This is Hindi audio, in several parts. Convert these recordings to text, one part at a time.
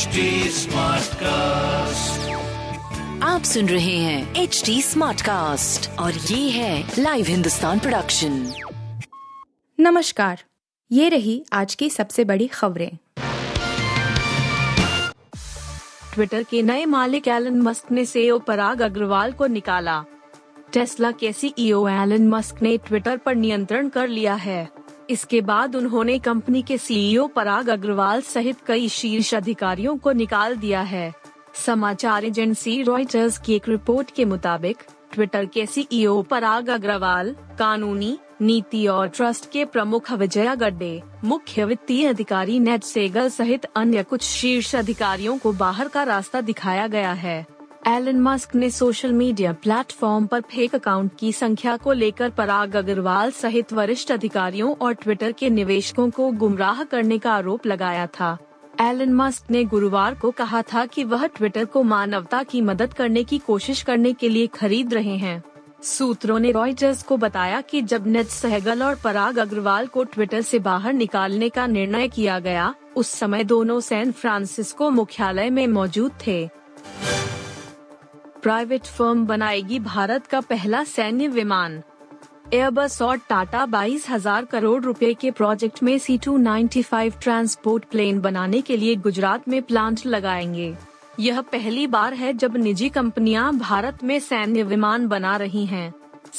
स्मार्ट कास्ट, आप सुन रहे हैं HD स्मार्ट कास्ट और ये है लाइव हिंदुस्तान प्रोडक्शन। नमस्कार, ये रही आज की सबसे बड़ी खबरें। ट्विटर के नए मालिक एलन मस्क ने CEO पराग अग्रवाल को निकाला। टेस्ला के CEO एलन मस्क ने ट्विटर पर नियंत्रण कर लिया है। इसके बाद उन्होंने कंपनी के CEO पराग अग्रवाल सहित कई शीर्ष अधिकारियों को निकाल दिया है। समाचार एजेंसी रॉयटर्स की एक रिपोर्ट के मुताबिक ट्विटर के CEO पराग अग्रवाल, कानूनी, नीति और ट्रस्ट के प्रमुख विजया गड्डे, मुख्य वित्तीय अधिकारी नेट सेगल सहित अन्य कुछ शीर्ष अधिकारियों को बाहर का रास्ता दिखाया गया है। एलन मस्क ने सोशल मीडिया प्लेटफॉर्म पर फेक अकाउंट की संख्या को लेकर पराग अग्रवाल सहित वरिष्ठ अधिकारियों और ट्विटर के निवेशकों को गुमराह करने का आरोप लगाया था। एलन मस्क ने गुरुवार को कहा था कि वह ट्विटर को मानवता की मदद करने की कोशिश करने के लिए खरीद रहे हैं। सूत्रों ने रॉयटर्स को बताया कि जब नेट्स सहगल और पराग अग्रवाल को ट्विटर से बाहर निकालने का निर्णय किया गया, उस समय दोनों सैन फ्रांसिस्को मुख्यालय में मौजूद थे। प्राइवेट फर्म बनाएगी भारत का पहला सैन्य विमान। एयरबस और टाटा 22,000 करोड़ रुपए के प्रोजेक्ट में C295 ट्रांसपोर्ट प्लेन बनाने के लिए गुजरात में प्लांट लगाएंगे। यह पहली बार है जब निजी कंपनियां भारत में सैन्य विमान बना रही हैं।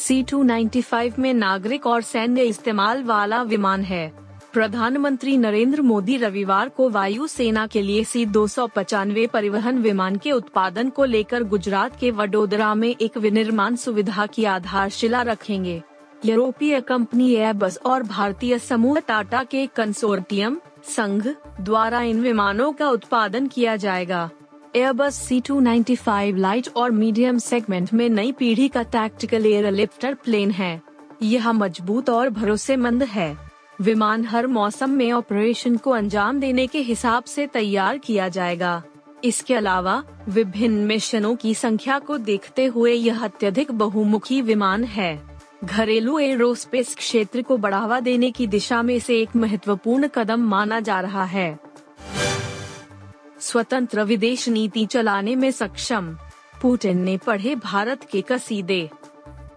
C295 में नागरिक और सैन्य इस्तेमाल वाला विमान है। प्रधानमंत्री नरेंद्र मोदी रविवार को वायु सेना के लिए C-295 परिवहन विमान के उत्पादन को लेकर गुजरात के वडोदरा में एक विनिर्माण सुविधा की आधारशिला रखेंगे। यूरोपीय कंपनी एयरबस और भारतीय समूह टाटा के कंसोर्टियम संघ द्वारा इन विमानों का उत्पादन किया जाएगा। एयरबस C-295 लाइट और मीडियम सेगमेंट में नई पीढ़ी का टैक्टिकल एयरलिफ्टर प्लेन है। यह मजबूत और भरोसेमंद है। विमान हर मौसम में ऑपरेशन को अंजाम देने के हिसाब से तैयार किया जाएगा। इसके अलावा विभिन्न मिशनों की संख्या को देखते हुए यह अत्यधिक बहुमुखी विमान है। घरेलू एरोस्पेस क्षेत्र को बढ़ावा देने की दिशा में से एक महत्वपूर्ण कदम माना जा रहा है। स्वतंत्र विदेश नीति चलाने में सक्षम, पुतिन ने पढ़े भारत के कसीदे।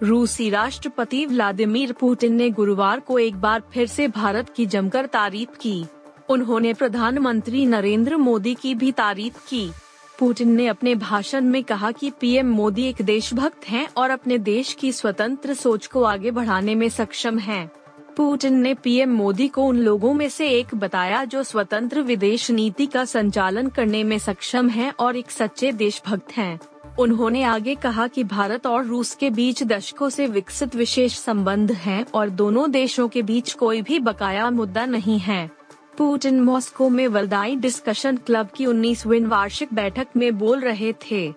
रूसी राष्ट्रपति व्लादिमीर पुतिन ने गुरुवार को एक बार फिर से भारत की जमकर तारीफ की। उन्होंने प्रधानमंत्री नरेंद्र मोदी की भी तारीफ की। पुतिन ने अपने भाषण में कहा कि PM मोदी एक देशभक्त हैं और अपने देश की स्वतंत्र सोच को आगे बढ़ाने में सक्षम हैं। पुतिन ने PM मोदी को उन लोगों में से एक बताया जो स्वतंत्र विदेश नीति का संचालन करने में सक्षम हैं और एक सच्चे देशभक्त हैं। उन्होंने आगे कहा कि भारत और रूस के बीच दशकों से विकसित विशेष संबंध हैं और दोनों देशों के बीच कोई भी बकाया मुद्दा नहीं है। पुतिन मॉस्को में वल्दाई डिस्कशन क्लब की 19वीं वार्षिक बैठक में बोल रहे थे।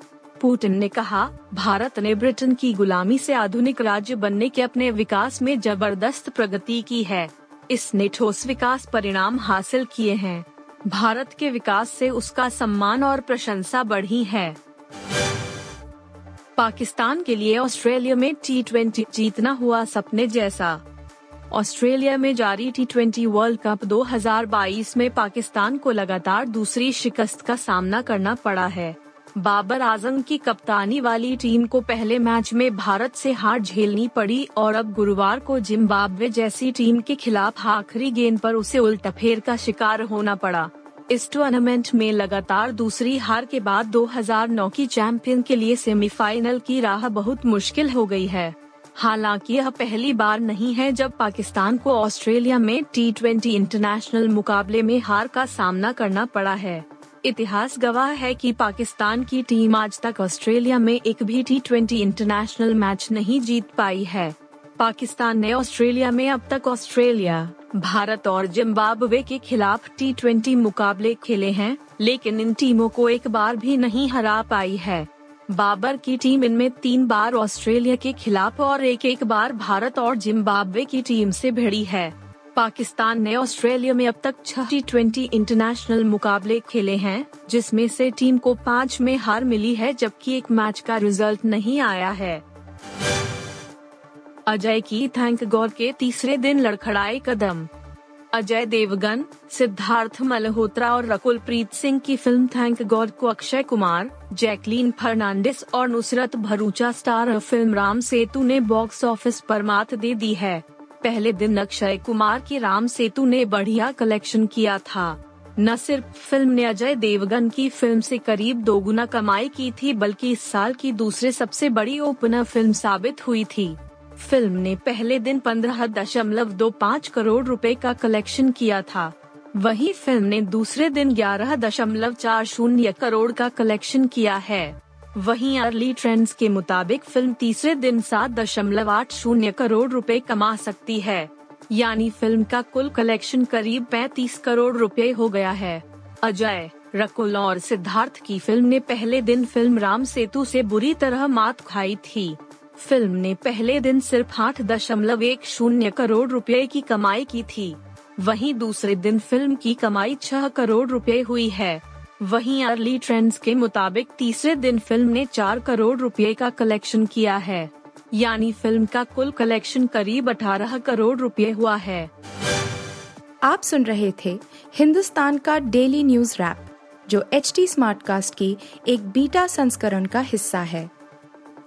पुतिन ने कहा, भारत ने ब्रिटेन की गुलामी से आधुनिक राज्य बनने के अपने विकास में जबरदस्त प्रगति की है। इसने ठोस विकास परिणाम हासिल किए हैं। भारत के विकास से उसका सम्मान और प्रशंसा बढ़ी है। पाकिस्तान के लिए ऑस्ट्रेलिया में T20 जीतना हुआ सपने जैसा। ऑस्ट्रेलिया में जारी T20 वर्ल्ड कप 2022 में पाकिस्तान को लगातार दूसरी शिकस्त का सामना करना पड़ा है। बाबर आजम की कप्तानी वाली टीम को पहले मैच में भारत से हार झेलनी पड़ी और अब गुरुवार को जिम्बाब्वे जैसी टीम के खिलाफ आखिरी गेंद पर उसे उलटफेर का शिकार होना पड़ा। इस टूर्नामेंट में लगातार दूसरी हार के बाद 2009 की चैंपियन के लिए सेमीफाइनल की राह बहुत मुश्किल हो गई है। हालांकि यह पहली बार नहीं है जब पाकिस्तान को ऑस्ट्रेलिया में T20 इंटरनेशनल मुकाबले में हार का सामना करना पड़ा है। इतिहास गवाह है कि पाकिस्तान की टीम आज तक ऑस्ट्रेलिया में एक भी T20 इंटरनेशनल मैच नहीं जीत पाई है। पाकिस्तान ने ऑस्ट्रेलिया में अब तक ऑस्ट्रेलिया, भारत और जिम्बाब्वे के खिलाफ T20 मुकाबले खेले हैं, लेकिन इन टीमों को एक बार भी नहीं हरा पाई है। बाबर की टीम इनमें 3 बार ऑस्ट्रेलिया के खिलाफ और एक बार भारत और जिम्बाब्वे की टीम से भिड़ी है। पाकिस्तान ने ऑस्ट्रेलिया में अब तक 6 T20 इंटरनेशनल मुकाबले खेले हैं, जिसमें से टीम को 5 में हार मिली है जबकि एक मैच का रिजल्ट नहीं आया है। अजय की थैंक गॉड के तीसरे दिन लड़खड़ाए कदम। अजय देवगन, सिद्धार्थ मल्होत्रा और रकुल प्रीत सिंह की फिल्म थैंक गॉड को अक्षय कुमार, जैकलीन फर्नांडिस और नुसरत भरूचा स्टार फिल्म रामसेतु ने बॉक्स ऑफिस पर मात दे दी है। पहले दिन अक्षय कुमार की रामसेतु ने बढ़िया कलेक्शन किया था। न सिर्फ फिल्म ने अजय देवगन की फिल्म से करीब दोगुना कमाई की थी, बल्कि इस साल की दूसरी सबसे बड़ी ओपनर फिल्म साबित हुई थी। फिल्म ने पहले दिन 15.25 करोड़ रुपए का कलेक्शन किया था। वही फिल्म ने दूसरे दिन 11.40 करोड़ का कलेक्शन किया है। वहीं अर्ली ट्रेंड्स के मुताबिक फिल्म तीसरे दिन 7.80 करोड़ रुपए कमा सकती है, यानी फिल्म का कुल कलेक्शन करीब 35 करोड़ रुपए हो गया है। अजय, रकुल और सिद्धार्थ की फिल्म ने पहले दिन फिल्म रामसेतु से बुरी तरह मात खाई थी। फिल्म ने पहले दिन सिर्फ 8.10 करोड़ रुपए की कमाई की थी। वहीं दूसरे दिन फिल्म की कमाई 6 करोड़ रुपए हुई है। वहीं अर्ली ट्रेंड्स के मुताबिक तीसरे दिन फिल्म ने 4 करोड़ रुपए का कलेक्शन किया है, यानी फिल्म का कुल कलेक्शन करीब 18 करोड़ रुपए हुआ है। आप सुन रहे थे हिंदुस्तान का डेली न्यूज रैप, जो HT स्मार्टकास्ट की एक बीटा संस्करण का हिस्सा है।